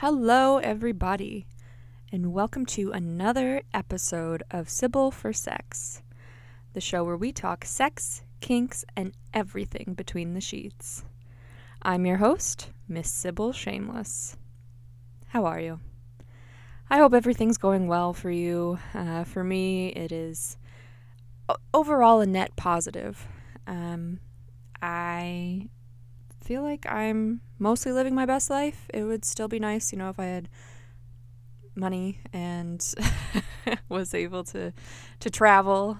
Hello, everybody, and welcome to another episode of Sybil for Sex, the show where we talk sex, kinks, and everything between the sheets. I'm your host, Miss Sybil Shameless. How are you? I hope everything's going well for you. For me, it is overall a net positive. I feel like I'm mostly living my best life. It would still be nice, you know, if I had money and was able to travel.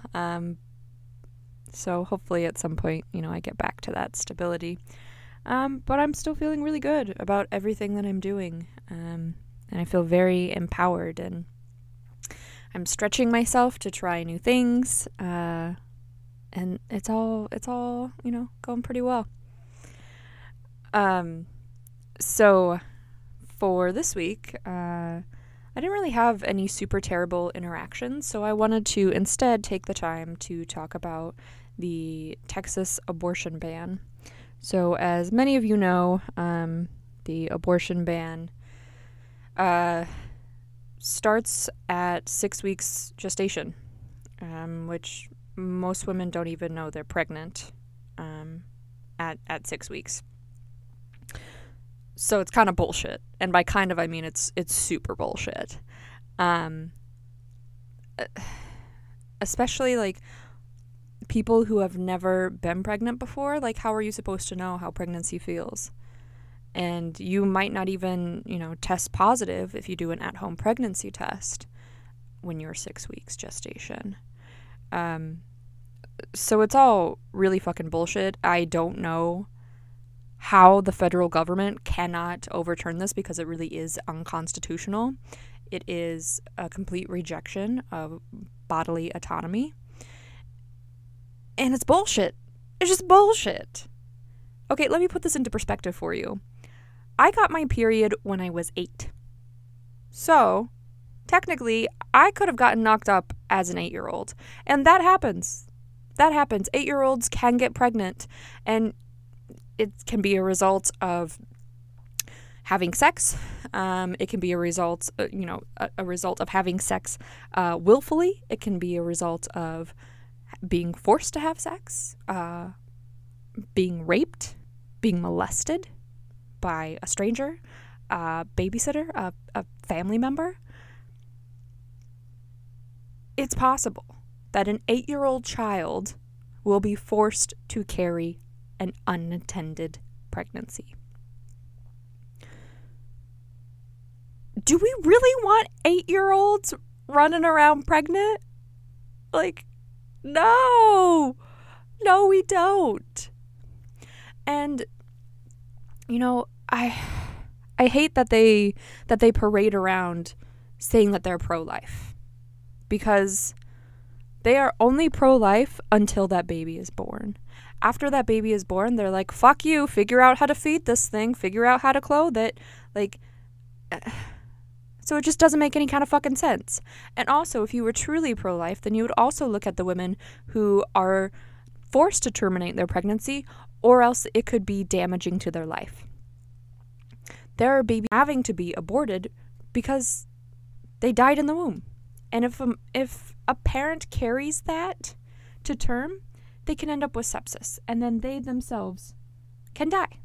So hopefully at some point, you know, I get back to that stability. But I'm still feeling really good about everything that I'm doing. And I feel very empowered, and I'm stretching myself to try new things. And it's all, you know, going pretty well. So for this week, I didn't really have any super terrible interactions, so I wanted to instead take the time to talk about the Texas abortion ban. So as many of you know, the abortion ban starts at 6 weeks gestation, which most women don't even know they're pregnant at 6 weeks. So it's kind of bullshit. And by kind of, I mean it's super bullshit. Especially, like, people who have never been pregnant before. Like, how are you supposed to know how pregnancy feels? And you might not even, you know, test positive if you do an at-home pregnancy test when you're 6 weeks gestation. So it's all really fucking bullshit. I don't know how the federal government cannot overturn this, because it really is unconstitutional. It is a complete rejection of bodily autonomy. And it's bullshit. It's just bullshit. Okay, let me put this into perspective for you. I got my period when I was 8. So, technically, I could have gotten knocked up as an 8-year-old. And that happens. 8-year-olds can get pregnant. And it can be a result of having sex. It can be a result, you know, a result of having sex willfully. It can be a result of being forced to have sex, being raped, being molested by a stranger, a babysitter, a family member. It's possible that an 8-year-old child will be forced to carry an unintended pregnancy. Do we really want 8-year-olds running around pregnant? Like, no! No, we don't. And, you know, I hate that they parade around saying that they're pro-life, because they are only pro-life until that baby is born. After that baby is born, they're like, fuck you, figure out how to feed this thing, figure out how to clothe it. Like, so it just doesn't make any kind of fucking sense. And also, if you were truly pro-life, then you would also look at the women who are forced to terminate their pregnancy, or else it could be damaging to their life. There are babies having to be aborted because they died in the womb. And if a parent carries that to term, they can end up with sepsis, and then they themselves can die.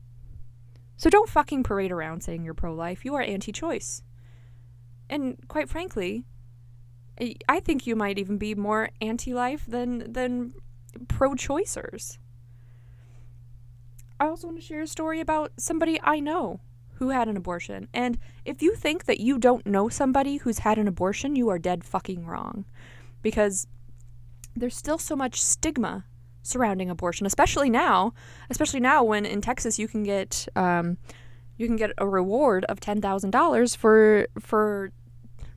So don't fucking parade around saying you're pro-life. You are anti-choice. And quite frankly, I think you might even be more anti-life than pro-choicers. I also want to share a story about somebody I know who had an abortion. And if you think that you don't know somebody who's had an abortion, you are dead fucking wrong. Because there's still so much stigma surrounding abortion, especially now when in Texas you can get a reward of $10,000 for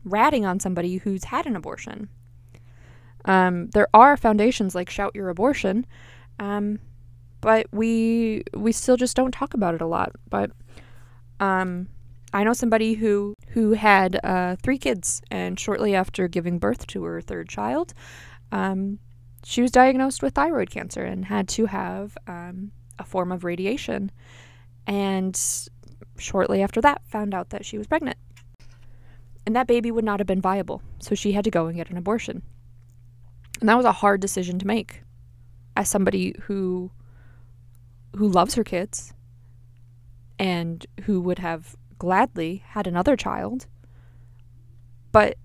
ratting on somebody who's had an abortion. There are foundations like Shout Your Abortion, but we still just don't talk about it a lot. But I know somebody who had 3 kids, and shortly after giving birth to her third child, she was diagnosed with thyroid cancer and had to have a form of radiation. And shortly after that, found out that she was pregnant. And that baby would not have been viable, so she had to go and get an abortion. And that was a hard decision to make as somebody who loves her kids and who would have gladly had another child, but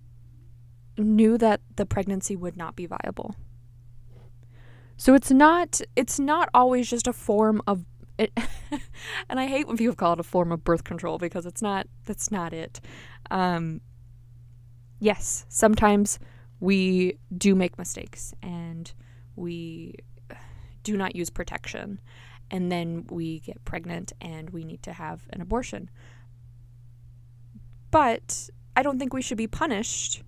knew that the pregnancy would not be viable. So it's not always just a form of it, and I hate when people call it a form of birth control, because it's not, that's not it. Yes, sometimes we do make mistakes and we do not use protection, and then we get pregnant and we need to have an abortion. But I don't think we should be punished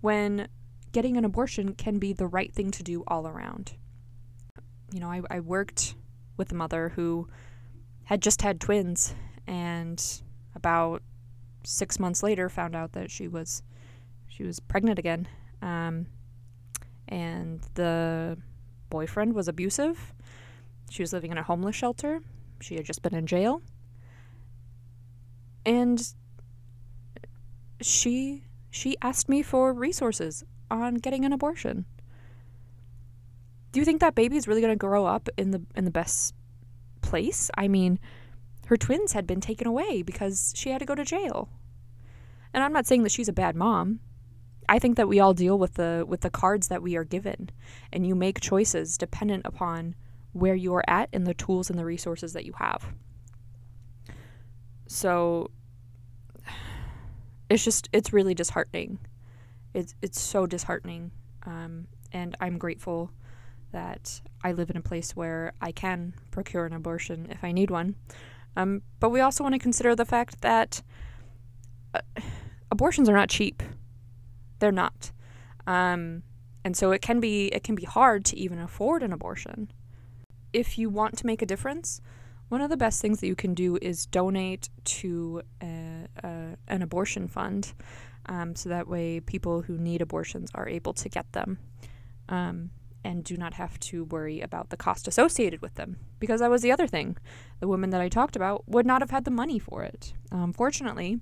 when getting an abortion can be the right thing to do all around. You know, I worked with a mother who had just had twins, and about 6 months later found out that she was pregnant again. And the boyfriend was abusive. She was living in a homeless shelter. She had just been in jail. And she asked me for resources on getting an abortion. Do you think that baby is really going to grow up in the best place? I mean, her twins had been taken away because she had to go to jail. And I'm not saying that she's a bad mom. I think that we all deal with the cards that we are given, and you make choices dependent upon where you are at and the tools and the resources that you have. So it's really disheartening. It's so disheartening. And I'm grateful that I live in a place where I can procure an abortion if I need one. But we also want to consider the fact that abortions are not cheap. They're not, and so it can be hard to even afford an abortion. If you want to make a difference, one of the best things that you can do is donate to an abortion fund, so that way people who need abortions are able to get them, and do not have to worry about the cost associated with them. Because that was the other thing, the woman that I talked about would not have had the money for it. Fortunately,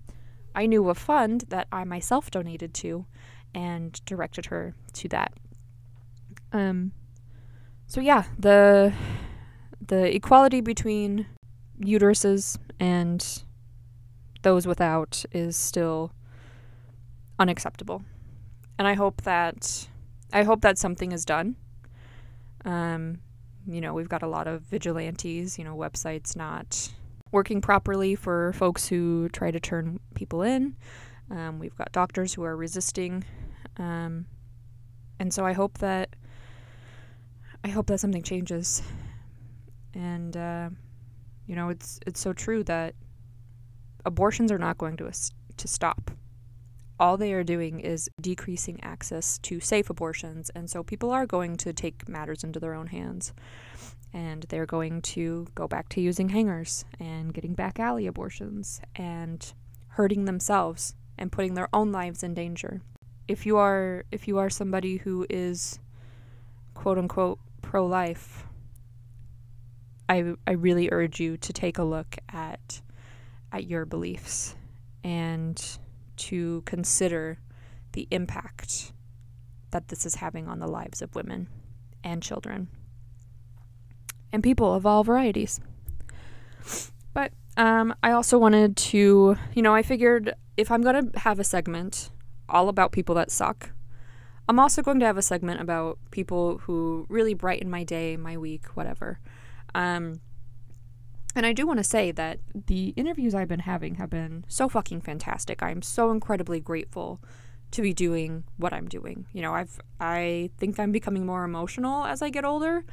I knew a fund that I myself donated to and directed her to that. So yeah, the equality between uteruses and those without is still unacceptable. And I hope that something is done. You know, we've got a lot of vigilantes, you know, websites not working properly for folks who try to turn people in. We've got doctors who are resisting. And so I hope that something changes. And, you know, it's so true that abortions are not going to stop. All they are doing is decreasing access to safe abortions. And so people are going to take matters into their own hands. And they're going to go back to using hangers and getting back alley abortions and hurting themselves and putting their own lives in danger. If you are somebody who is quote unquote pro-life, I really urge you to take a look at your beliefs and to consider the impact that this is having on the lives of women and children. And people of all varieties. But I also wanted to, you know, I figured if I'm going to have a segment all about people that suck, I'm also going to have a segment about people who really brighten my day, my week, whatever. And I do want to say that the interviews I've been having have been so fucking fantastic. I'm so incredibly grateful to be doing what I'm doing. You know, I think I'm becoming more emotional as I get older.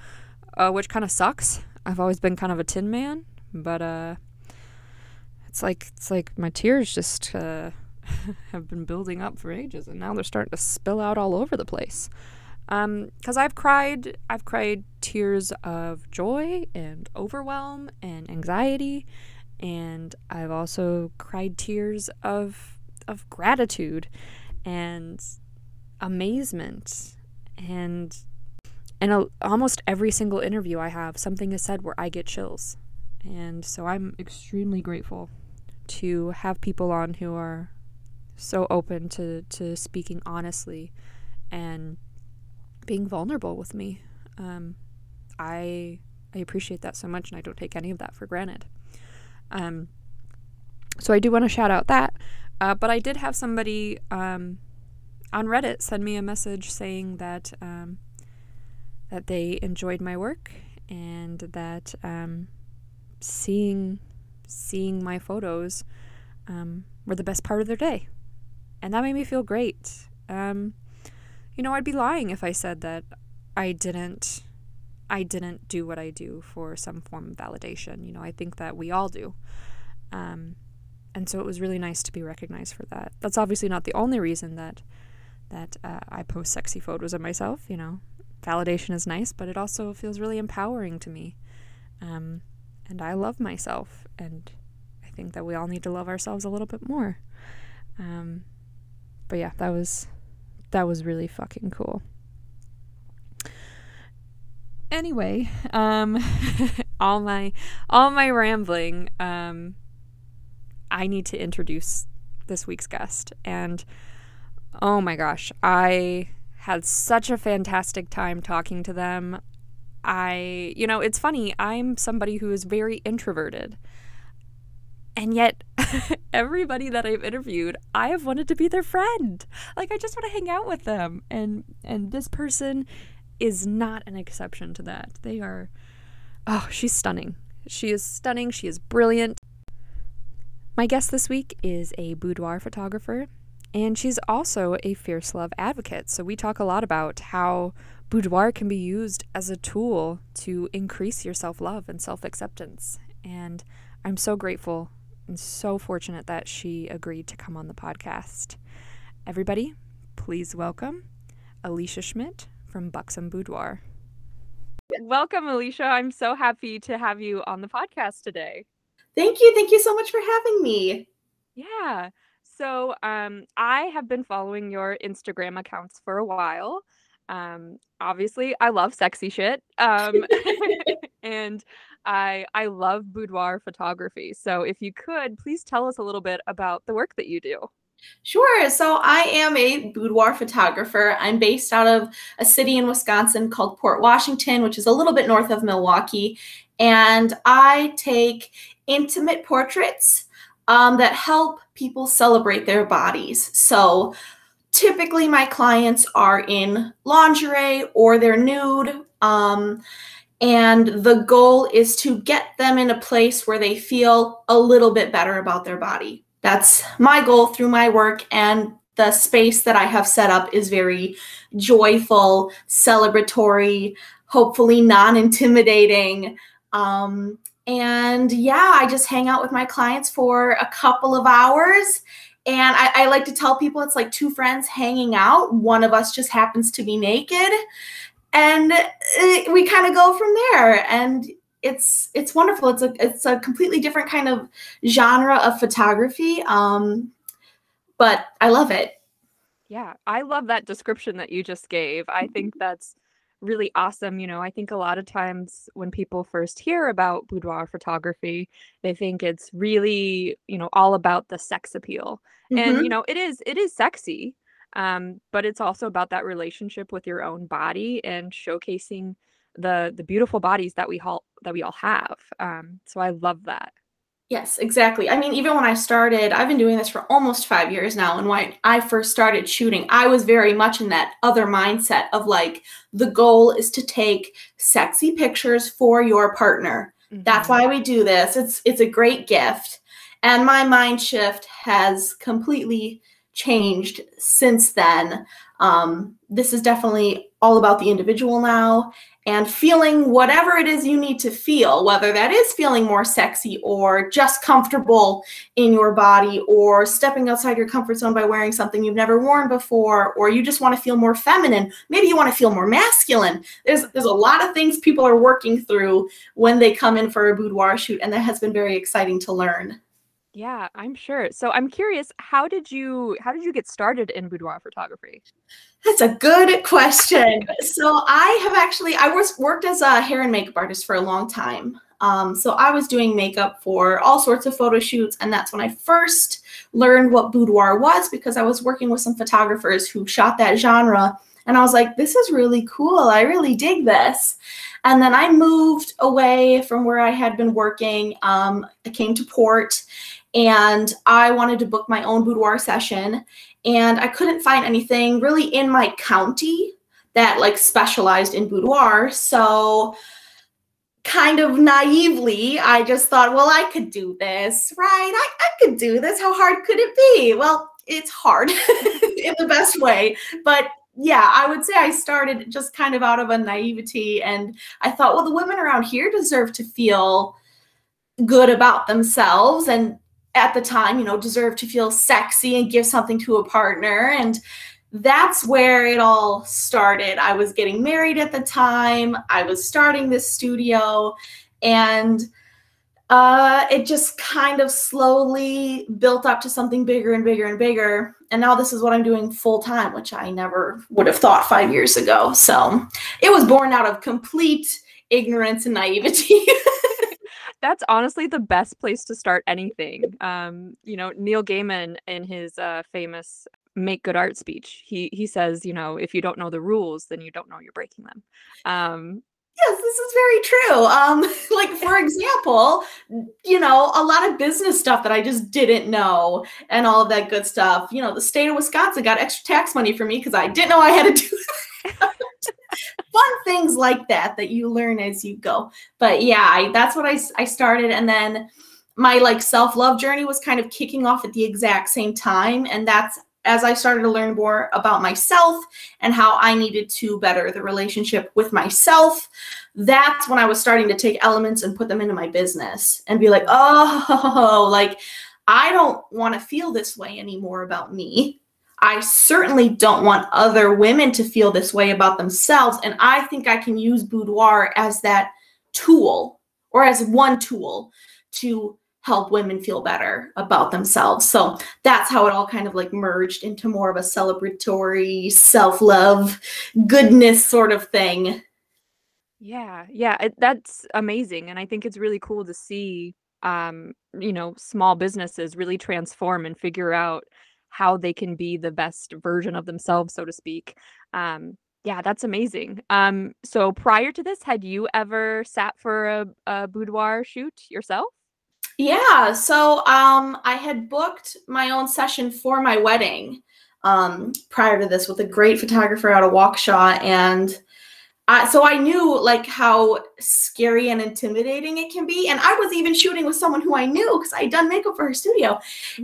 Which kind of sucks. I've always been kind of a tin man, but it's like my tears just have been building up for ages, and now they're starting to spill out all over the place. 'Cause I've cried tears of joy and overwhelm and anxiety, and I've also cried tears of gratitude and amazement, and almost every single interview I have, something is said where I get chills. And so I'm extremely grateful to have people on who are so open to speaking honestly and being vulnerable with me. I appreciate that so much, and I don't take any of that for granted. So I do want to shout out that, but I did have somebody on Reddit send me a message saying that that they enjoyed my work, and that seeing my photos were the best part of their day, and that made me feel great. You know, I'd be lying if I said that I didn't do what I do for some form of validation. You know, I think that we all do. And so it was really nice to be recognized for that. That's obviously not the only reason that I post sexy photos of myself. You know, validation is nice, but it also feels really empowering to me. And I love myself, and I think that we all need to love ourselves a little bit more. But yeah, that was really fucking cool. Anyway, all my rambling, I need to introduce this week's guest, and oh my gosh, I had such a fantastic time talking to them. You know, it's funny, I'm somebody who is very introverted, and yet everybody that I've interviewed, I have wanted to be their friend. Like, I just want to hang out with them, and this person is not an exception to that. They are, oh, she's stunning. She is stunning. She is brilliant. My guest this week is a boudoir photographer, and she's also a fierce love advocate. So we talk a lot about how boudoir can be used as a tool to increase your self-love and self-acceptance. And I'm so grateful and so fortunate that she agreed to come on the podcast. Everybody, please welcome Alicia Schmitt from Buxom Boudoir. Welcome, Alicia. I'm so happy to have you on the podcast today. Thank you. Thank you so much for having me. Yeah. So I have been following your Instagram accounts for a while. Obviously, I love sexy shit. And I love boudoir photography. So if you could, please tell us a little bit about the work that you do. Sure. So I am a boudoir photographer. I'm based out of a city in Wisconsin called Port Washington, which is a little bit north of Milwaukee. And I take intimate portraits that help people celebrate their bodies. So typically my clients are in lingerie or they're nude. And the goal is to get them in a place where they feel a little bit better about their body. That's my goal through my work, and the space that I have set up is very joyful, celebratory, hopefully non-intimidating. And yeah, I just hang out with my clients for a couple of hours. And I like to tell people it's like two friends hanging out. One of us just happens to be naked, and we kind of go from there. And It's wonderful. It's a completely different kind of genre of photography, but I love it. Yeah, I love that description that you just gave. I think that's really awesome. You know, I think a lot of times when people first hear about boudoir photography, they think it's really, you know, all about the sex appeal. Mm-hmm. And, you know, it is sexy, but it's also about that relationship with your own body and showcasing the beautiful bodies that we all have. So I love that. Yes, exactly. I mean, even when I started, I've been doing this for almost 5 years now. And when I first started shooting, I was very much in that other mindset of like, the goal is to take sexy pictures for your partner. Mm-hmm. That's why we do this. It's a great gift. And my mind shift has completely changed since then. This is definitely all about the individual now, and feeling whatever it is you need to feel, whether that is feeling more sexy or just comfortable in your body, or stepping outside your comfort zone by wearing something you've never worn before, or you just want to feel more feminine. Maybe you want to feel more masculine. There's a lot of things people are working through when they come in for a boudoir shoot, and that has been very exciting to learn. Yeah, I'm sure. So I'm curious, how did you get started in boudoir photography? That's a good question. So I worked as a hair and makeup artist for a long time. So I was doing makeup for all sorts of photo shoots, and that's when I first learned what boudoir was, because I was working with some photographers who shot that genre. And I was like, this is really cool. I really dig this. And then I moved away from where I had been working. I came to Port, and I wanted to book my own boudoir session. And I couldn't find anything really in my county that like specialized in boudoir. So kind of naively, I just thought, well, I could do this, right? I could do this. How hard could it be? Well, it's hard in the best way. But yeah, I would say I started just kind of out of a naivety, and I thought, well, the women around here deserve to feel good about themselves, and at the time, you know, deserve to feel sexy and give something to a partner. And that's where it all started. I was getting married at the time. I was starting this studio, and it just kind of slowly built up to something bigger and bigger and bigger. And now this is what I'm doing full time, which I never would have thought 5 years ago. So it was born out of complete ignorance and naivety. That's honestly the best place to start anything. You know, Neil Gaiman in his famous Make Good Art speech, he says, you know, if you don't know the rules, then you don't know you're breaking them. Yes, this is very true. Like, for example, you know, a lot of business stuff that I just didn't know and all of that good stuff. You know, the state of Wisconsin got extra tax money for me because I didn't know I had to do that. Fun things like that you learn as you go. But yeah, that's what I started. And then my like self-love journey was kind of kicking off at the exact same time. And that's as I started to learn more about myself and how I needed to better the relationship with myself. That's when I was starting to take elements and put them into my business and be like, oh, like, I don't want to feel this way anymore about me. I certainly don't want other women to feel this way about themselves. And I think I can use boudoir as that tool, or as one tool, to help women feel better about themselves. So that's how it all kind of like merged into more of a celebratory self-love goodness sort of thing. Yeah, that's amazing. And I think it's really cool to see, you know, small businesses really transform and figure out how they can be the best version of themselves, so to speak. Yeah, that's amazing. So prior to this, had you ever sat for a boudoir shoot yourself? Yeah, so I had booked my own session for my wedding prior to this with a great photographer out of Waukesha, and so I knew like how scary and intimidating it can be, and I was even shooting with someone who I knew because I had done makeup for her studio,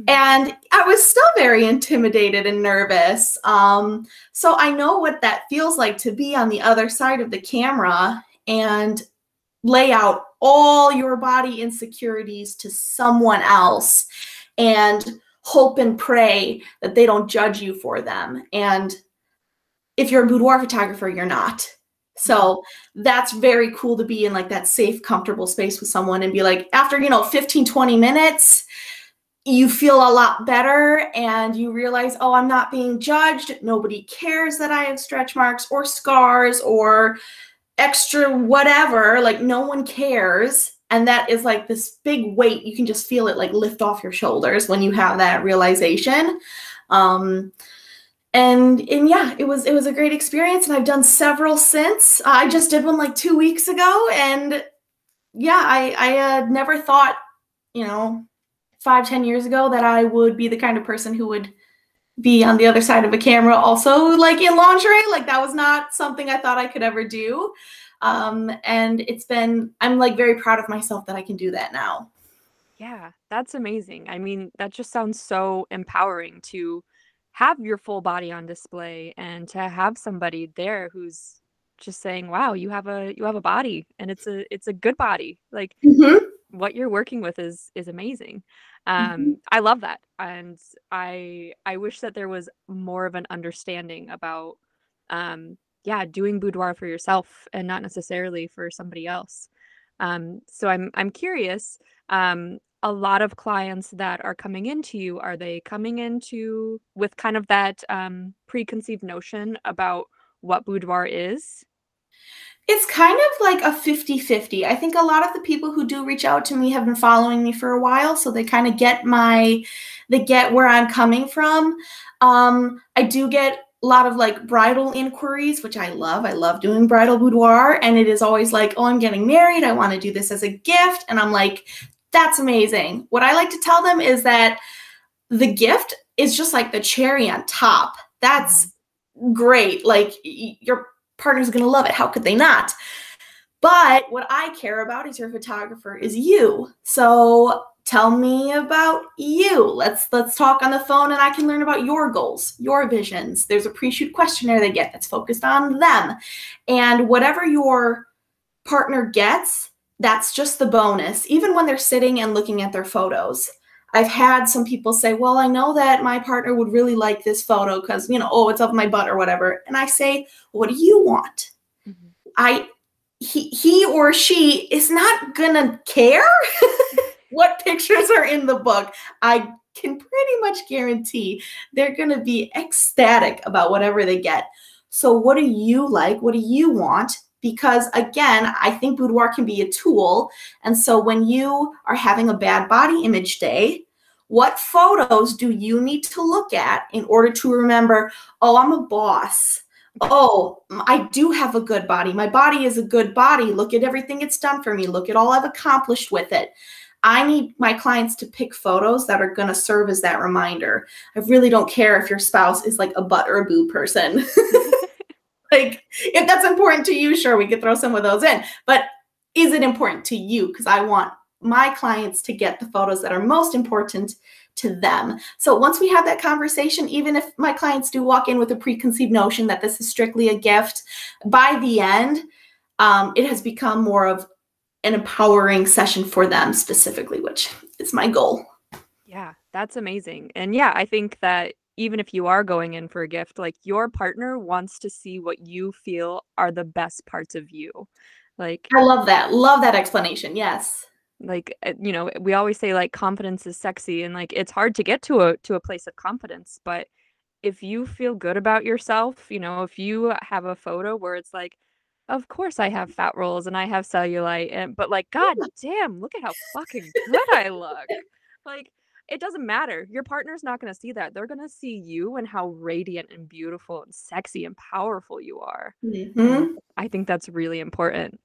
and I was still very intimidated and nervous. So I know what that feels like to be on the other side of the camera and lay out all your body insecurities to someone else and hope and pray that they don't judge you for them. And if you're a boudoir photographer, you're not. So that's very cool to be in like that safe, comfortable space with someone and be like, after, you know, 15, 20 minutes, you feel a lot better and you realize, oh, I'm not being judged. Nobody cares that I have stretch marks or scars or extra whatever, like no one cares. And that is like this big weight. You can just feel it like lift off your shoulders when you have that realization. And yeah, it was a great experience, and I've done several since. I just did one like 2 weeks ago, and yeah, I never thought, you know, 5-10 years ago that I would be the kind of person who would be on the other side of a camera also like in lingerie. Like that was not something I thought I could ever do. And I'm like very proud of myself that I can do that now. Yeah, that's amazing. I mean, that just sounds so empowering to have your full body on display and to have somebody there who's just saying, wow, you have a body, and it's a good body. Like what you're working with is amazing. I love that. And I wish that there was more of an understanding about, doing boudoir for yourself and not necessarily for somebody else. So I'm curious, a lot of clients that are coming into you, are they coming into with kind of that preconceived notion about what boudoir is? It's kind of like a 50-50. I think a lot of the people who do reach out to me have been following me for a while, so they kind of get they get where I'm coming from. I do get a lot of like bridal inquiries, which I love. I love doing bridal boudoir, and it is always like, oh, I'm getting married. I want to do this as a gift. And I'm like, that's amazing. What I like to tell them is that the gift is just like the cherry on top. That's great. Like you're partner's going to love it. How could they not? But what I care about as your photographer is you. So tell me about you. Let's talk on the phone and I can learn about your goals, your visions. There's a pre-shoot questionnaire they get that's focused on them. And whatever your partner gets, that's just the bonus, even when they're sitting and looking at their photos. I've had some people say, well, I know that my partner would really like this photo because, you know, oh, it's of my butt or whatever. And I say, what do you want? Mm-hmm. He or she is not going to care what pictures are in the book. I can pretty much guarantee they're going to be ecstatic about whatever they get. So what do you like? What do you want? Because again, I think boudoir can be a tool. And so when you are having a bad body image day, what photos do you need to look at in order to remember, oh, I'm a boss. Oh, I do have a good body. My body is a good body. Look at everything it's done for me. Look at all I've accomplished with it. I need my clients to pick photos that are going to serve as that reminder. I really don't care if your spouse is like a butt or a boob person. Like, if that's important to you, sure, we could throw some of those in. But is it important to you? Because I want my clients to get the photos that are most important to them. So once we have that conversation, even if my clients do walk in with a preconceived notion that this is strictly a gift, by the end, it has become more of an empowering session for them specifically, which is my goal. Yeah, that's amazing. And yeah, I think that even if you are going in for a gift, like your partner wants to see what you feel are the best parts of you. Like, I love that. Love that explanation. Yes. Like, you know, we always say like confidence is sexy, and like, it's hard to get to a place of confidence, but if you feel good about yourself, you know, if you have a photo where it's like, of course I have fat rolls and I have cellulite, but like, God damn, look at how fucking good I look. Like, it doesn't matter. Your partner's not going to see that. They're going to see you and how radiant and beautiful and sexy and powerful you are. Mm-hmm. I think that's really important.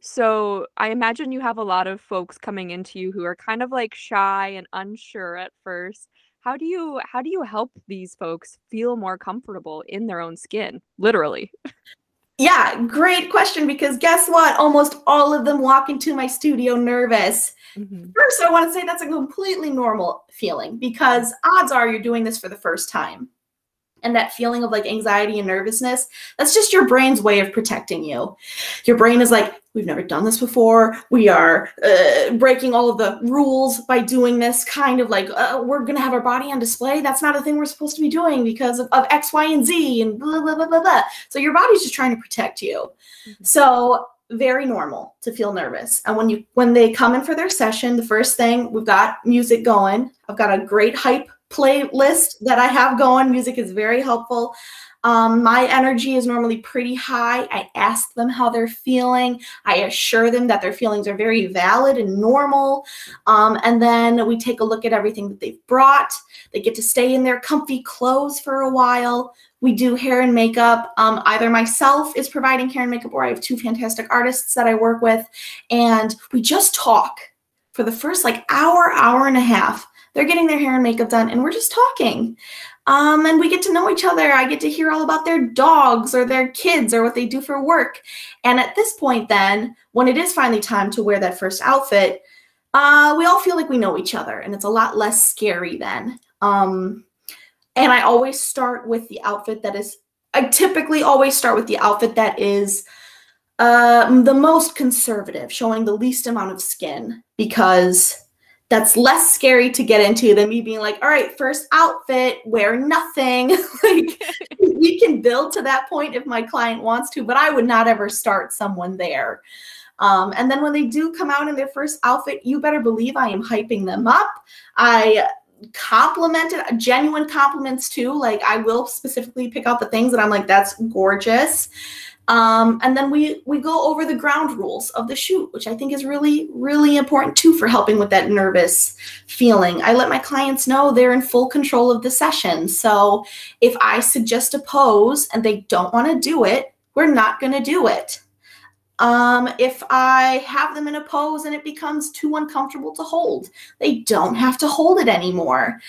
So I imagine you have a lot of folks coming into you who are kind of like shy and unsure at first. How do you help these folks feel more comfortable in their own skin, literally? Yeah, great question, because guess what? Almost all of them walk into my studio nervous. Mm-hmm. First, I want to say that's a completely normal feeling, because odds are you're doing this for the first time. And that feeling of like anxiety and nervousness, that's just your brain's way of protecting you. Your brain is like, we've never done this before. We are breaking all of the rules by doing this, kind of like, we're going to have our body on display. That's not a thing we're supposed to be doing because of X, Y, and Z and blah, blah, blah, blah, blah. So your body's just trying to protect you. Mm-hmm. So very normal to feel nervous. And when they come in for their session, the first thing, we've got music going. I've got a great hype playlist that I have going. Music is very helpful. My energy is normally pretty high. I ask them how they're feeling. I assure them that their feelings are very valid and normal. And then we take a look at everything that they've brought. They get to stay in their comfy clothes for a while. We do hair and makeup. Either myself is providing hair and makeup, or I have two fantastic artists that I work with. And we just talk for the first like hour, hour and a half. They're getting their hair and makeup done, and we're just talking. And we get to know each other. I get to hear all about their dogs or their kids or what they do for work. And at this point then, when it is finally time to wear that first outfit, we all feel like we know each other, and it's a lot less scary then. And I always start with the outfit that is, I typically always start with the outfit that is the most conservative, showing the least amount of skin, because that's less scary to get into than me being like, all right, first outfit, wear nothing. Like, we can build to that point if my client wants to, but I would not ever start someone there. And then when they do come out in their first outfit, you better believe I am hyping them up. I complimented, genuine compliments too. Like, I will specifically pick out the things that I'm like, that's gorgeous. And then we go over the ground rules of the shoot, which I think is really, really important too for helping with that nervous feeling. I let my clients know they're in full control of the session. So if I suggest a pose and they don't want to do it, we're not going to do it. If I have them in a pose and it becomes too uncomfortable to hold, they don't have to hold it anymore.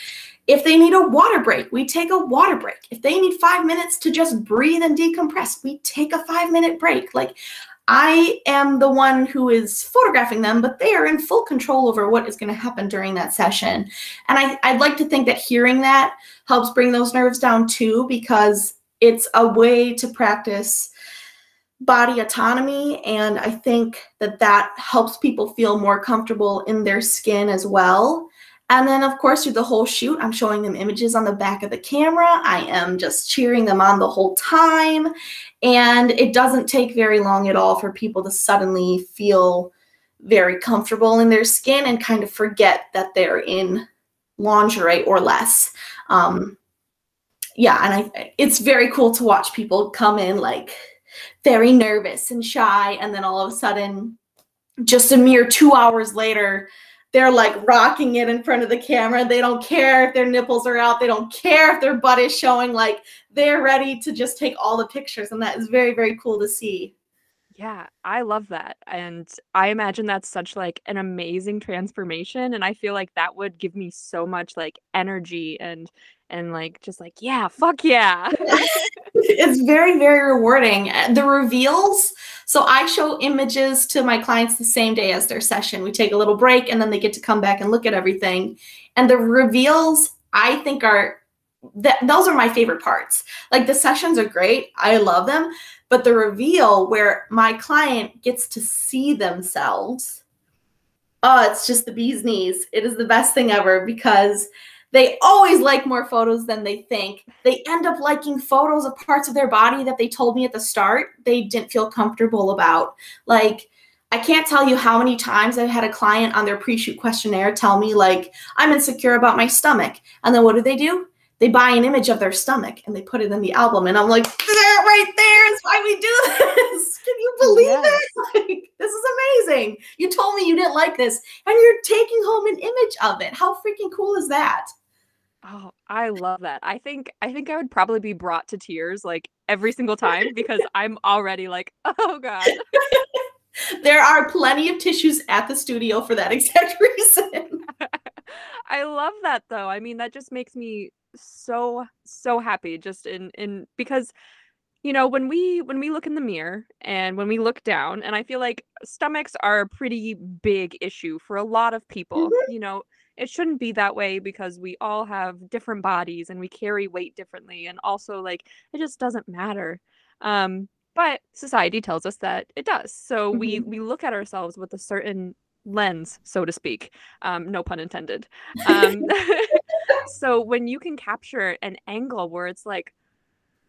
If they need a water break, we take a water break. If they need 5 minutes to just breathe and decompress, we take a 5-minute break. Like, I am the one who is photographing them, but they are in full control over what is going to happen during that session. And I'd like to think that hearing that helps bring those nerves down too, because it's a way to practice body autonomy. And I think that that helps people feel more comfortable in their skin as well. And then, of course, through the whole shoot, I'm showing them images on the back of the camera. I am just cheering them on the whole time. And it doesn't take very long at all for people to suddenly feel very comfortable in their skin and kind of forget that they're in lingerie or less. Yeah, and it's very cool to watch people come in like very nervous and shy. And then all of a sudden, just a mere 2 hours later, they're like rocking it in front of the camera. They don't care if their nipples are out. They don't care if their butt is showing. Like, they're ready to just take all the pictures. And that is very, very cool to see. Yeah, I love that. And I imagine that's such like an amazing transformation. And I feel like that would give me so much like energy and like, just like, yeah, fuck yeah. It's very, very rewarding. The reveals. So I show images to my clients the same day as their session. We take a little break and then they get to come back and look at everything. And the reveals, I think those are my favorite parts. Like, the sessions are great. I love them. But the reveal where my client gets to see themselves, oh, it's just the bee's knees. It is the best thing ever, because they always like more photos than they think. They end up liking photos of parts of their body that they told me at the start they didn't feel comfortable about. Like, I can't tell you how many times I've had a client on their pre-shoot questionnaire tell me, like, I'm insecure about my stomach. And then what do? They buy an image of their stomach and they put it in the album. And I'm like, that right there is why we do this. Can you believe it? Like, this is amazing. You told me you didn't like this and you're taking home an image of it. How freaking cool is that? Oh, I love that. I think I would probably be brought to tears like every single time, because I'm already like, oh God. There are plenty of tissues at the studio for that exact reason. I love that though. I mean, that just makes me so, so happy, just in because, you know, when we look in the mirror and when we look down, and I feel like stomachs are a pretty big issue for a lot of people, you know. It shouldn't be that way, because we all have different bodies and we carry weight differently. And also, like, it just doesn't matter. But society tells us that it does. So we look at ourselves with a certain lens, so to speak. No pun intended. So when you can capture an angle where it's like,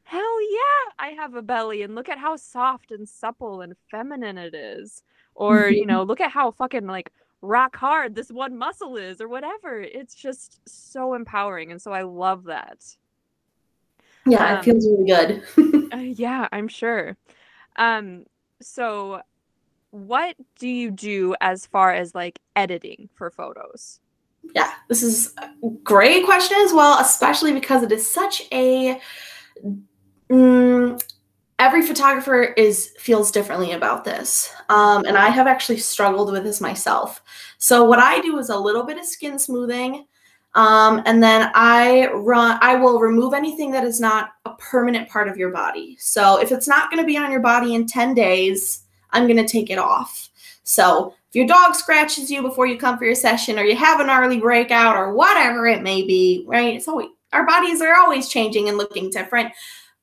hell yeah, I have a belly, and look at how soft and supple and feminine it is. Or, you know, look at how fucking like rock hard this one muscle is, or whatever. It's just so empowering, and so I love that. Yeah, it feels really good. Yeah, I'm sure. So what do you do as far as like editing for photos? Yeah, this is a great question as well, especially because it is such a every photographer feels differently about this. And I have actually struggled with this myself. So what I do is a little bit of skin smoothing. And then I will remove anything that is not a permanent part of your body. So if it's not going to be on your body in 10 days, I'm going to take it off. So if your dog scratches you before you come for your session, or you have an early breakout, or whatever it may be, right? It's always, our bodies are always changing and looking different.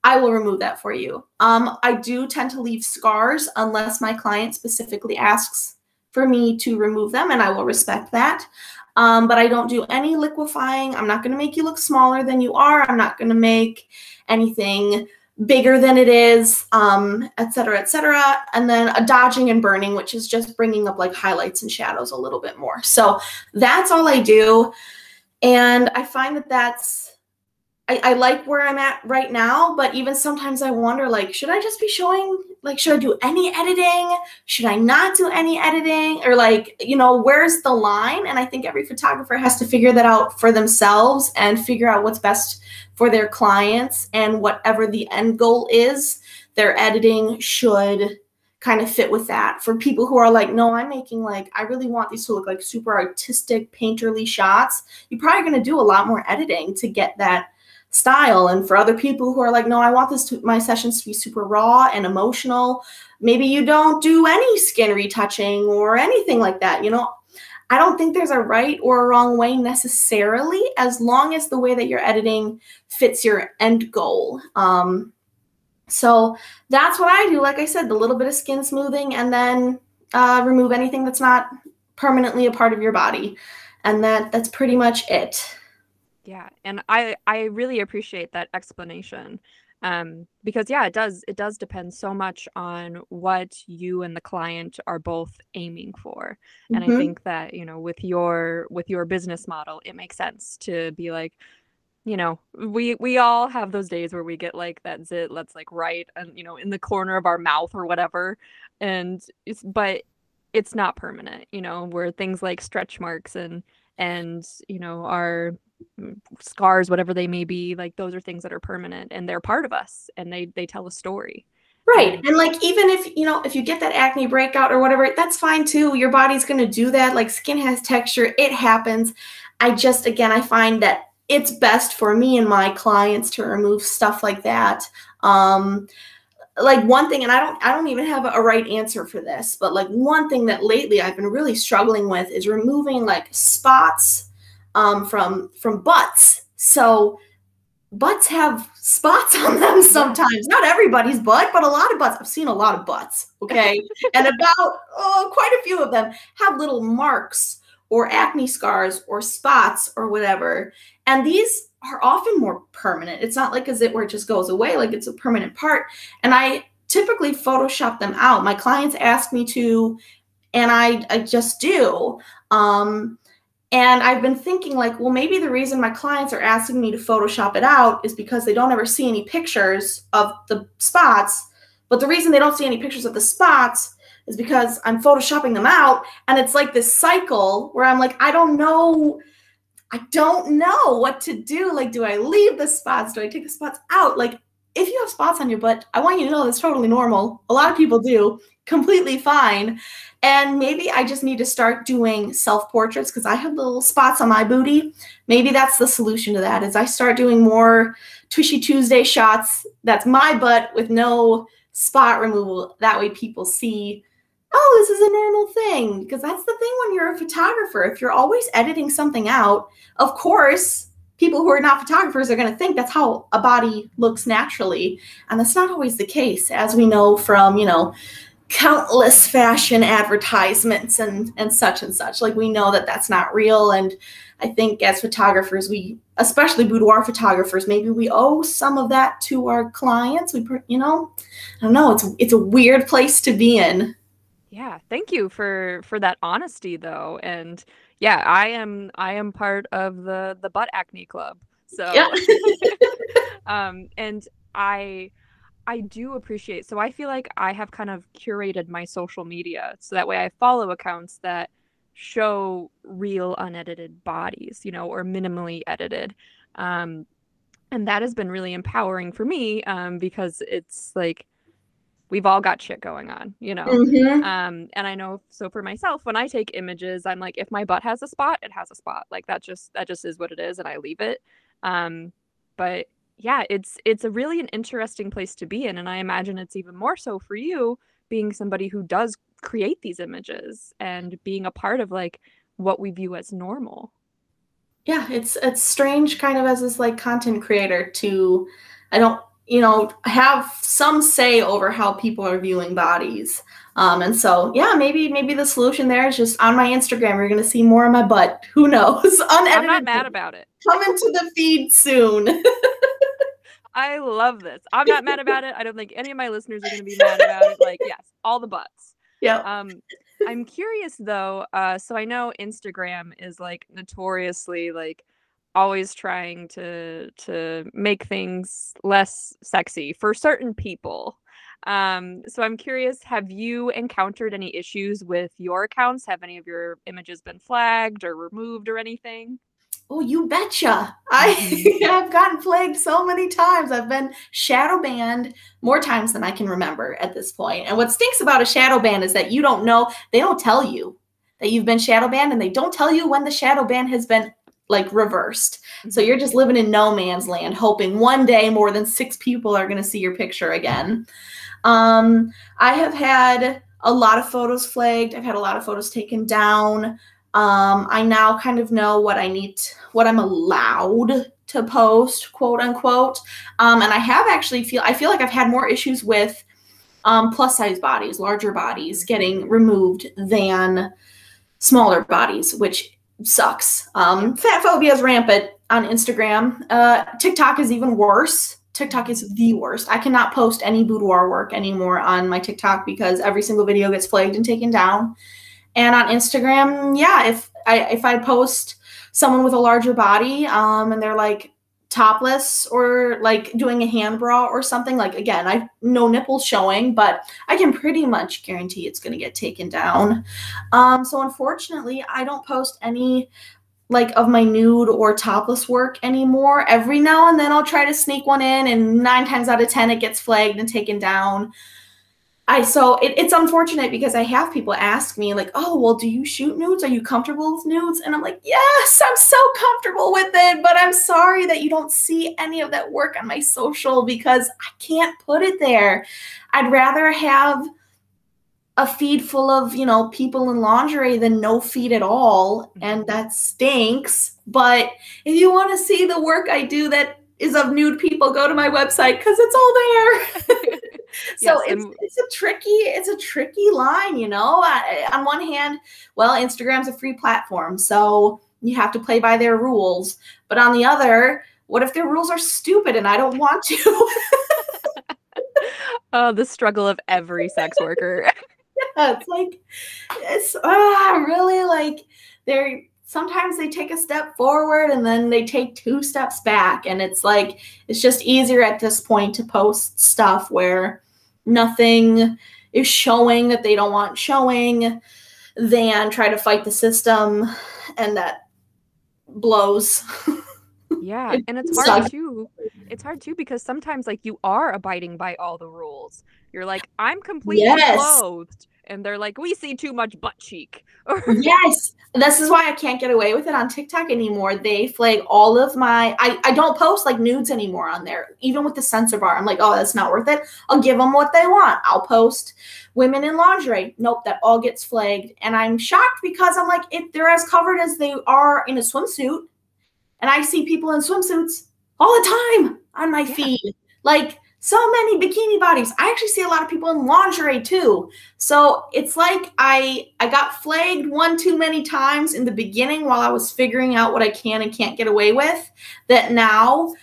I will remove that for you. I do tend to leave scars unless my client specifically asks for me to remove them, and I will respect that. But I don't do any liquefying. I'm not going to make you look smaller than you are. I'm not going to make anything bigger than it is, et cetera, et cetera. And then a dodging and burning, which is just bringing up like highlights and shadows a little bit more. So that's all I do. And I find that that's, I like where I'm at right now, but even sometimes I wonder, like, should I just be showing, like, should I do any editing? Should I not do any editing? Or like, you know, where's the line? And I think every photographer has to figure that out for themselves and figure out what's best for their clients, and whatever the end goal is, their editing should kind of fit with that. For people who are like, no, I'm making like, I really want these to look like super artistic, painterly shots, you're probably going to do a lot more editing to get that style. And for other people who are like, no, I want this to, my sessions to be super raw and emotional, maybe you don't do any skin retouching or anything like that. You know, I don't think there's a right or a wrong way necessarily, as long as the way that you're editing fits your end goal. So that's what I do. Like I said, the little bit of skin smoothing, and then remove anything that's not permanently a part of your body. And that's pretty much it. Yeah, and I really appreciate that explanation, because yeah, it does depend so much on what you and the client are both aiming for. And I think that, you know, with your business model, it makes sense to be like, you know, we all have those days where we get like that zit, let's like right, and you know, in the corner of our mouth or whatever, and it's not permanent, you know, where things like stretch marks and you know, our scars, whatever they may be, like those are things that are permanent and they're part of us, and they tell a story. Right. And like, even if, you know, if you get that acne breakout or whatever, that's fine too. Your body's going to do that. Like, skin has texture. It happens. I just, again, I find that it's best for me and my clients to remove stuff like that. Like one thing, and I don't even have a right answer for this, but like one thing that lately I've been really struggling with is removing like spots from butts. So butts have spots on them sometimes. Not everybody's butt, but a lot of butts. I've seen a lot of butts, okay? And about quite a few of them have little marks or acne scars or spots or whatever. And these are often more permanent. It's not like a zit where it just goes away, like it's a permanent part. And I typically Photoshop them out. My clients ask me to, and I just do. And I've been thinking like, well, maybe the reason my clients are asking me to Photoshop it out is because they don't ever see any pictures of the spots. But the reason they don't see any pictures of the spots is because I'm Photoshopping them out. And it's like this cycle where I'm like, I don't know what to do. Like, do I leave the spots? Do I take the spots out? Like, if you have spots on your butt, I want you to know that's totally normal. A lot of people do, completely fine. And maybe I just need to start doing self-portraits, because I have little spots on my booty. Maybe that's the solution to that, is I start doing more Tushy Tuesday shots. That's my butt with no spot removal. That way people see, oh, this is a normal thing. Because that's the thing when you're a photographer. If you're always editing something out, of course, people who are not photographers are going to think that's how a body looks naturally. And that's not always the case, as we know from, you know, countless fashion advertisements and such and such. Like, we know that that's not real. And I think as photographers, we, especially boudoir photographers, maybe we owe some of that to our clients. We, you know, I don't know. It's a weird place to be in. Yeah. Thank you for that honesty though. And yeah, I am part of the butt acne club. So, yeah. And I do appreciate, so I feel like I have kind of curated my social media. So that way I follow accounts that show real unedited bodies, you know, or minimally edited. And that has been really empowering for me, because it's like, we've all got shit going on, you know? Mm-hmm. And I know, so for myself, when I take images, I'm like, if my butt has a spot, it has a spot. Like that just is what it is. And I leave it. But yeah, it's a really an interesting place to be in. And I imagine it's even more so for you, being somebody who does create these images and being a part of like what we view as normal. Yeah. It's strange kind of as this like content creator to, have some say over how people are viewing bodies. And so, yeah, maybe the solution there is just on my Instagram, you're going to see more of my butt. Who knows? Unedited. I'm not mad about it. Come into the feed soon. I love this. I'm not mad about it. I don't think any of my listeners are going to be mad about it. Like, yes, all the butts. Yeah. I'm curious though. So I know Instagram is like notoriously like always trying to make things less sexy for certain people. So I'm curious, have you encountered any issues with your accounts? Have any of your images been flagged or removed or anything? Oh, you betcha. I've gotten flagged so many times. I've been shadow banned more times than I can remember at this point. And what stinks about a shadow ban is that you don't know, they don't tell you that you've been shadow banned, and they don't tell you when the shadow ban has been like reversed. So you're just living in no man's land, hoping one day more than 6 people are going to see your picture again. I have had a lot of photos flagged. I've had a lot of photos taken down. I now kind of know what I need, what I'm allowed to post, quote unquote. And I have actually I feel like I've had more issues with plus size bodies, larger bodies getting removed than smaller bodies, which sucks. Fat phobia is rampant on Instagram. TikTok is even worse. TikTok is the worst. I cannot post any boudoir work anymore on my TikTok because every single video gets flagged and taken down. And on Instagram, yeah, if I post someone with a larger body and they're like topless or like doing a hand bra or something, like again, I no nipples showing, but I can pretty much guarantee it's going to get taken down. So unfortunately, I don't post any like of my nude or topless work anymore. Every now and then I'll try to sneak one in, and 9 times out of 10 it gets flagged and taken down. So it's unfortunate because I have people ask me like, oh, well, do you shoot nudes? Are you comfortable with nudes? And I'm like, yes, I'm so comfortable with it, but I'm sorry that you don't see any of that work on my social because I can't put it there. I'd rather have a feed full of, you know, people in lingerie than no feed at all. And that stinks. But if you want to see the work I do that is of nude people, go to my website because it's all there. So yes, it's a tricky line, you know. On one hand, well, Instagram's a free platform, so you have to play by their rules. But on the other, what if their rules are stupid and I don't want to? Oh, the struggle of every sex worker. Yeah, they're sometimes they take a step forward and then they take 2 steps back. And it's like, it's just easier at this point to post stuff where nothing is showing that they don't want showing than try to fight the system. And that blows. Yeah. And it's hard too. It's hard too, because sometimes like you are abiding by all the rules. You're like, I'm completely clothed. And they're like, we see too much butt cheek. Yes. This is why I can't get away with it on TikTok anymore. They flag all of my, I don't post like nudes anymore on there, even with the censor bar. I'm like, oh, that's not worth it. I'll give them what they want. I'll post women in lingerie. Nope. That all gets flagged. And I'm shocked because I'm like, if they're as covered as they are in a swimsuit, and I see people in swimsuits all the time on my feed. Like, so many bikini bodies. I actually see a lot of people in lingerie too. So it's like I got flagged one too many times in the beginning while I was figuring out what I can and can't get away with, that now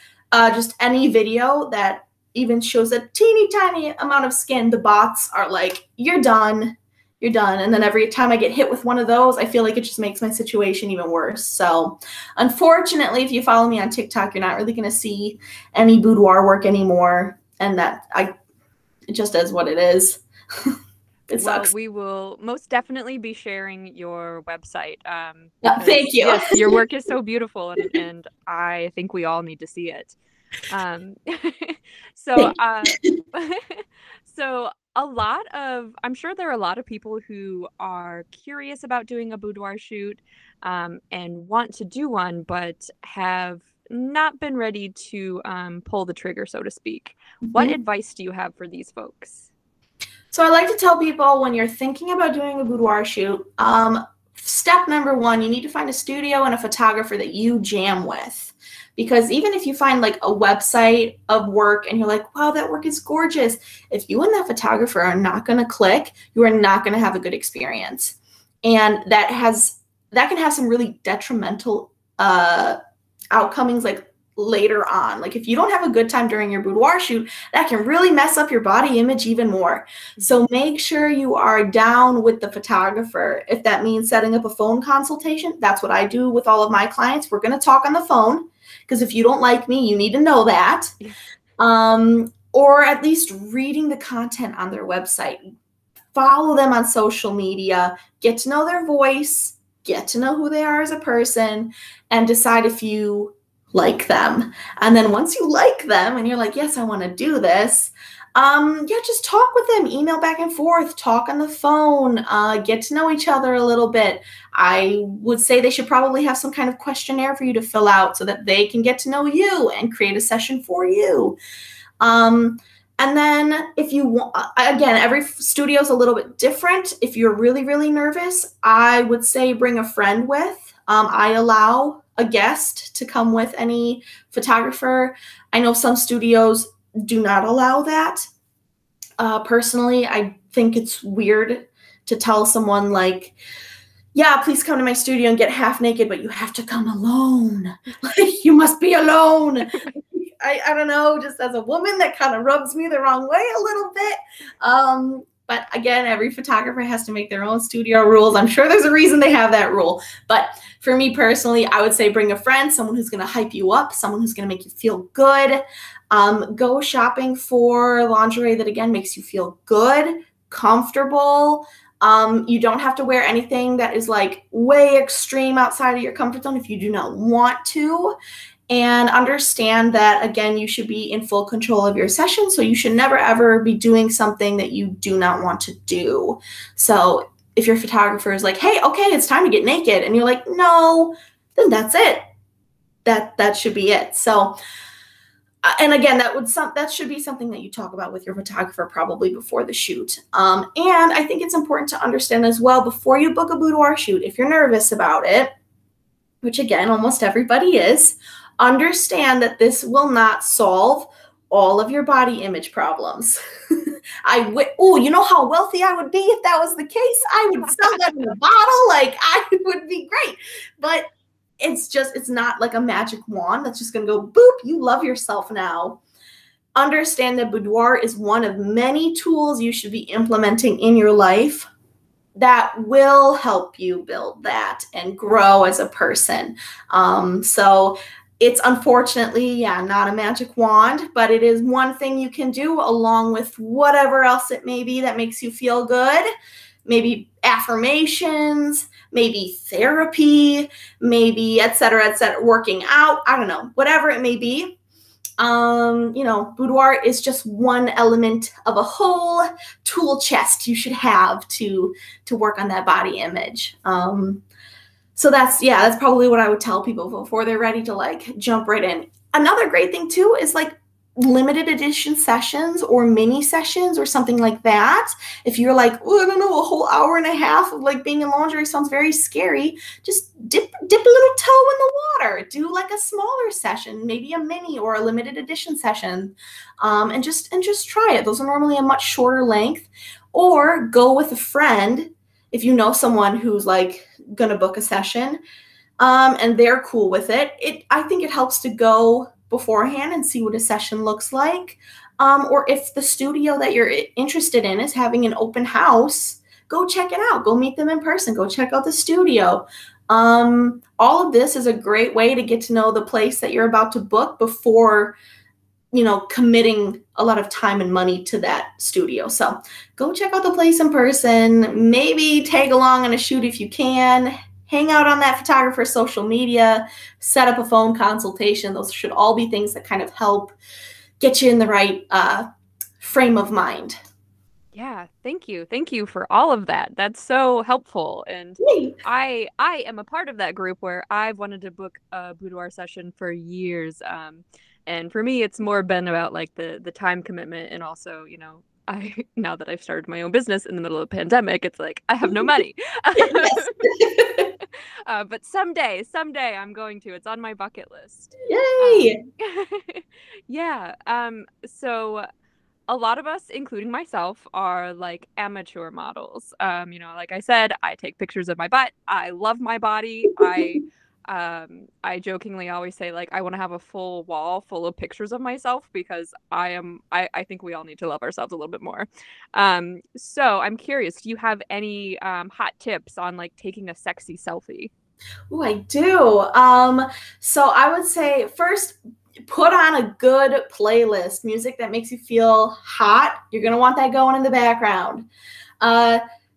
just any video that even shows a teeny tiny amount of skin, the bots are like, you're done. You're done. And then every time I get hit with one of those, I feel like it just makes my situation even worse. So unfortunately, if you follow me on TikTok, you're not really going to see any boudoir work anymore. And it just is what it is. It sucks. We will most definitely be sharing your website. Thank you. Yes, your work is so beautiful, and I think we all need to see it. So I'm sure there are a lot of people who are curious about doing a boudoir shoot and want to do one, but have not been ready to pull the trigger, so to speak. What advice do you have for these folks? So I like to tell people, when you're thinking about doing a boudoir shoot, step number 1, you need to find a studio and a photographer that you jam with. Because even if you find like a website of work and you're like, wow, that work is gorgeous, if you and that photographer are not going to click, you are not going to have a good experience. And that can have some really detrimental outcomes, like later on. Like if you don't have a good time during your boudoir shoot, that can really mess up your body image even more. So make sure you are down with the photographer. If that means setting up a phone consultation, that's what I do with all of my clients. We're going to talk on the phone because if you don't like me, you need to know that. Or at least reading the content on their website. Follow them on social media, get to know their voice, get to know who they are as a person, and decide if you like them. And then once you like them and you're like, yes, I want to do this, yeah, just talk with them, email back and forth, talk on the phone, get to know each other a little bit. I would say they should probably have some kind of questionnaire for you to fill out so that they can get to know you and create a session for you. And then if you want, again, every studio is a little bit different. If you're really, really nervous, I would say bring a friend with. I allow a guest to come with any photographer. I know some studios do not allow that. Personally, I think it's weird to tell someone like, yeah, please come to my studio and get half naked, but you have to come alone. Like, you must be alone. I don't know, just as a woman, that kind of rubs me the wrong way a little bit. But again, every photographer has to make their own studio rules. I'm sure there's a reason they have that rule. But for me personally, I would say bring a friend, someone who's going to hype you up, someone who's going to make you feel good. Go shopping for lingerie that, again, makes you feel good, comfortable. You don't have to wear anything that is like way extreme outside of your comfort zone if you do not want to. And understand that, again, you should be in full control of your session. So you should never, ever be doing something that you do not want to do. So if your photographer is like, hey, okay, it's time to get naked, and you're like, no, then that's it. That should be it. So, and again, that should be something that you talk about with your photographer probably before the shoot. And I think it's important to understand as well, before you book a boudoir shoot, if you're nervous about it, which again, almost everybody is, understand that this will not solve all of your body image problems. Oh, you know how wealthy I would be if that was the case? I would sell that in a bottle. Like, I would be great. But it's not like a magic wand that's just going to go, boop, you love yourself now. Understand that boudoir is one of many tools you should be implementing in your life that will help you build that and grow as a person. So it's unfortunately, yeah, not a magic wand, but it is one thing you can do along with whatever else it may be that makes you feel good. Maybe affirmations, maybe therapy, maybe et cetera, working out, I don't know, whatever it may be. You know, boudoir is just one element of a whole tool chest you should have to work on that body image. So that's probably what I would tell people before they're ready to like jump right in. Another great thing too is like limited edition sessions or mini sessions or something like that. If you're like, oh, I don't know, a whole hour and a half of like being in lingerie sounds very scary, just dip a little toe in the water. Do like a smaller session, maybe a mini or a limited edition session, and just try it. Those are normally a much shorter length. Or go with a friend if you know someone who's like gonna book a session, and they're cool with it. I think it helps to go beforehand and see what a session looks like. Or if the studio that you're interested in is having an open house, go check it out. Go meet them in person. Go check out the studio. All of this is a great way to get to know the place that you're about to book before, you know, committing a lot of time and money to that studio. So go check out the place in person. Maybe tag along on a shoot if you can. Hang out on that photographer's social media, set up a phone consultation. Those should all be things that kind of help get you in the right frame of mind. Yeah, thank you. Thank you for all of that. That's so helpful. And yay. I am a part of that group where I've wanted to book a boudoir session for years. And for me, it's more been about like the time commitment, and also, you know, now that I've started my own business in the middle of the pandemic, it's like, I have no money. But someday I'm going to. It's on my bucket list. Yay! Yeah. So a lot of us, including myself, are like amateur models. You know, like I said, I take pictures of my butt. I love my body. I I jokingly always say, like, I want to have a full wall full of pictures of myself, because I think we all need to love ourselves a little bit more. So I'm curious, do you have any hot tips on, like, taking a sexy selfie? Oh, I do. So I would say first, put on a good playlist, music that makes you feel hot. You're going to want that going in the background.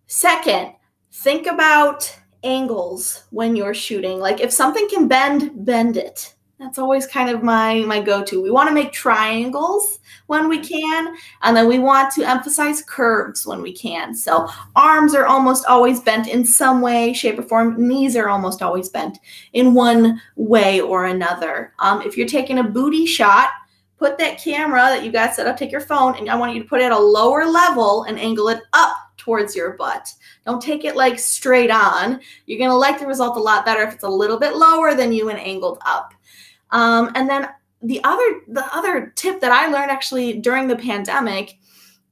Second, think about angles when you're shooting. Like, if something can bend, bend it. That's always kind of my go-to. We want to make triangles when we can, and then we want to emphasize curves when we can. So arms are almost always bent in some way, shape, or form. Knees are almost always bent in one way or another. If you're taking a booty shot, put that camera that you got set up, take your phone, and I want you to put it at a lower level and angle it up towards your butt. Don't take it like straight on. You're going to like the result a lot better if it's a little bit lower than you and angled up. And then the other tip that I learned actually during the pandemic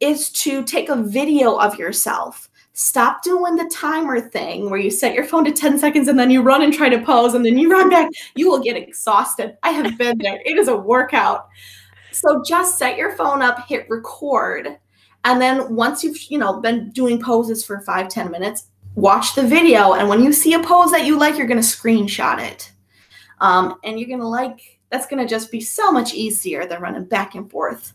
is to take a video of yourself. Stop doing the timer thing where you set your phone to 10 seconds and then you run and try to pose and then you run back. You will get exhausted. I have been there. It is a workout. So just set your phone up, hit record. And then once you've, been doing poses for 5-10 minutes, watch the video. And when you see a pose that you like, you're going to screenshot it. And you're going to that's going to just be so much easier than running back and forth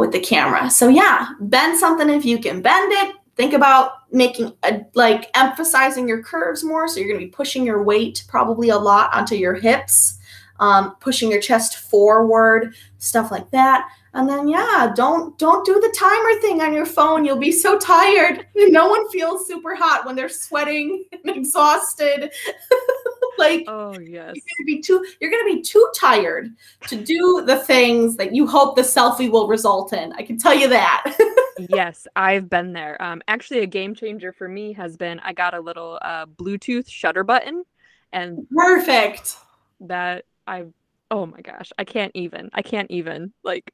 with the camera. So yeah, bend something if you can bend it. Think about emphasizing your curves more. So you're going to be pushing your weight probably a lot onto your hips, pushing your chest forward, stuff like that. And then, yeah, don't do the timer thing on your phone. You'll be so tired. No one feels super hot when they're sweating and exhausted. Oh, yes. You're gonna be too tired to do the things that you hope the selfie will result in. I can tell you that. Yes, I've been there. Actually, a game changer for me has been I got a little Bluetooth shutter button, and perfect. Oh my gosh, I can't even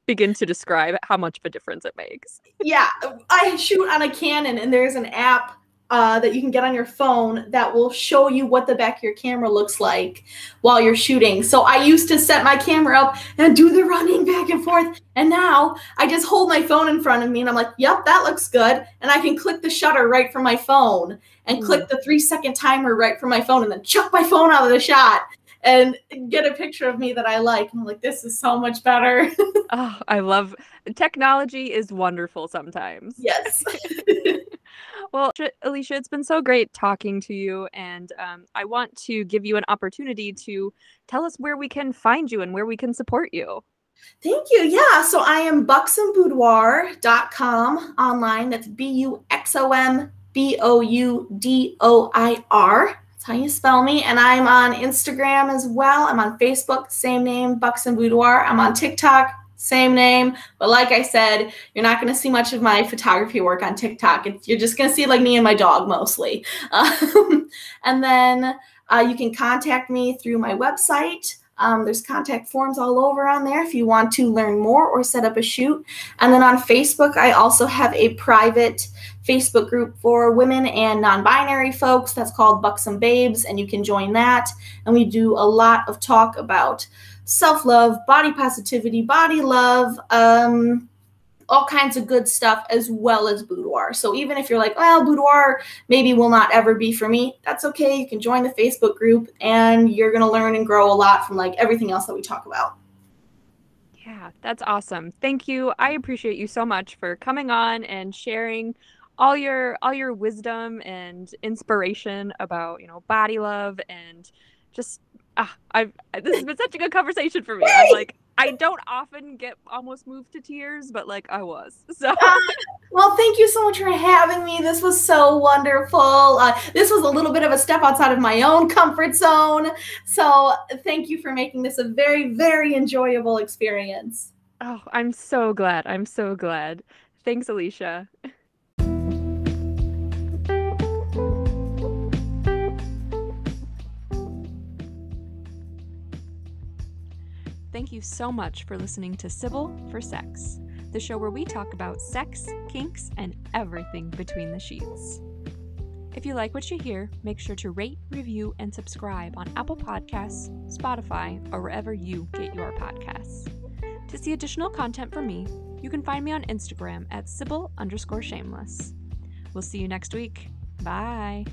begin to describe how much of a difference it makes. Yeah, I shoot on a Canon, and there's an app that you can get on your phone that will show you what the back of your camera looks like while you're shooting. So I used to set my camera up and do the running back and forth, and now I just hold my phone in front of me, and I'm like, yep, that looks good, and I can click the shutter right from my phone and click the 3-second timer right from my phone and then chuck my phone out of the shot and get a picture of me that I like. And I'm like, this is so much better. Oh, I love technology is wonderful sometimes. Yes. Well, Alicia, it's been so great talking to you. And I want to give you an opportunity to tell us where we can find you and where we can support you. Thank you. Yeah. So I am buxomboudoir.com online. That's BUXOMBOUDOIR. How you spell me. And I'm on Instagram as well. I'm on Facebook, same name, Buxom Boudoir. I'm on TikTok, same name. But like I said, you're not going to see much of my photography work on TikTok. You're just going to see me and my dog mostly. And then you can contact me through my website. There's contact forms all over on there if you want to learn more or set up a shoot. And then on Facebook, I also have a private Facebook group for women and non-binary folks that's called Buxom Babes, and you can join that. And we do a lot of talk about self-love, body positivity, body love, all kinds of good stuff, as well as boudoir. So even if you're like, well, boudoir maybe will not ever be for me, that's okay. You can join the Facebook group, and you're going to learn and grow a lot from everything else that we talk about. Yeah, that's awesome. Thank you. I appreciate you so much for coming on and sharing all your wisdom and inspiration about, body love, and just, this has been such a good conversation for me. I'm like, I don't often get almost moved to tears, but I was. So, well, thank you so much for having me. This was so wonderful. This was a little bit of a step outside of my own comfort zone. So thank you for making this a very, very enjoyable experience. Oh, I'm so glad. I'm so glad. Thanks, Alicia. Thank you so much for listening to Sybil for Sex, the show where we talk about sex, kinks, and everything between the sheets. If you like what you hear, make sure to rate, review, and subscribe on Apple Podcasts, Spotify, or wherever you get your podcasts. To see additional content from me, you can find me on Instagram at Sybil_shameless. We'll see you next week. Bye.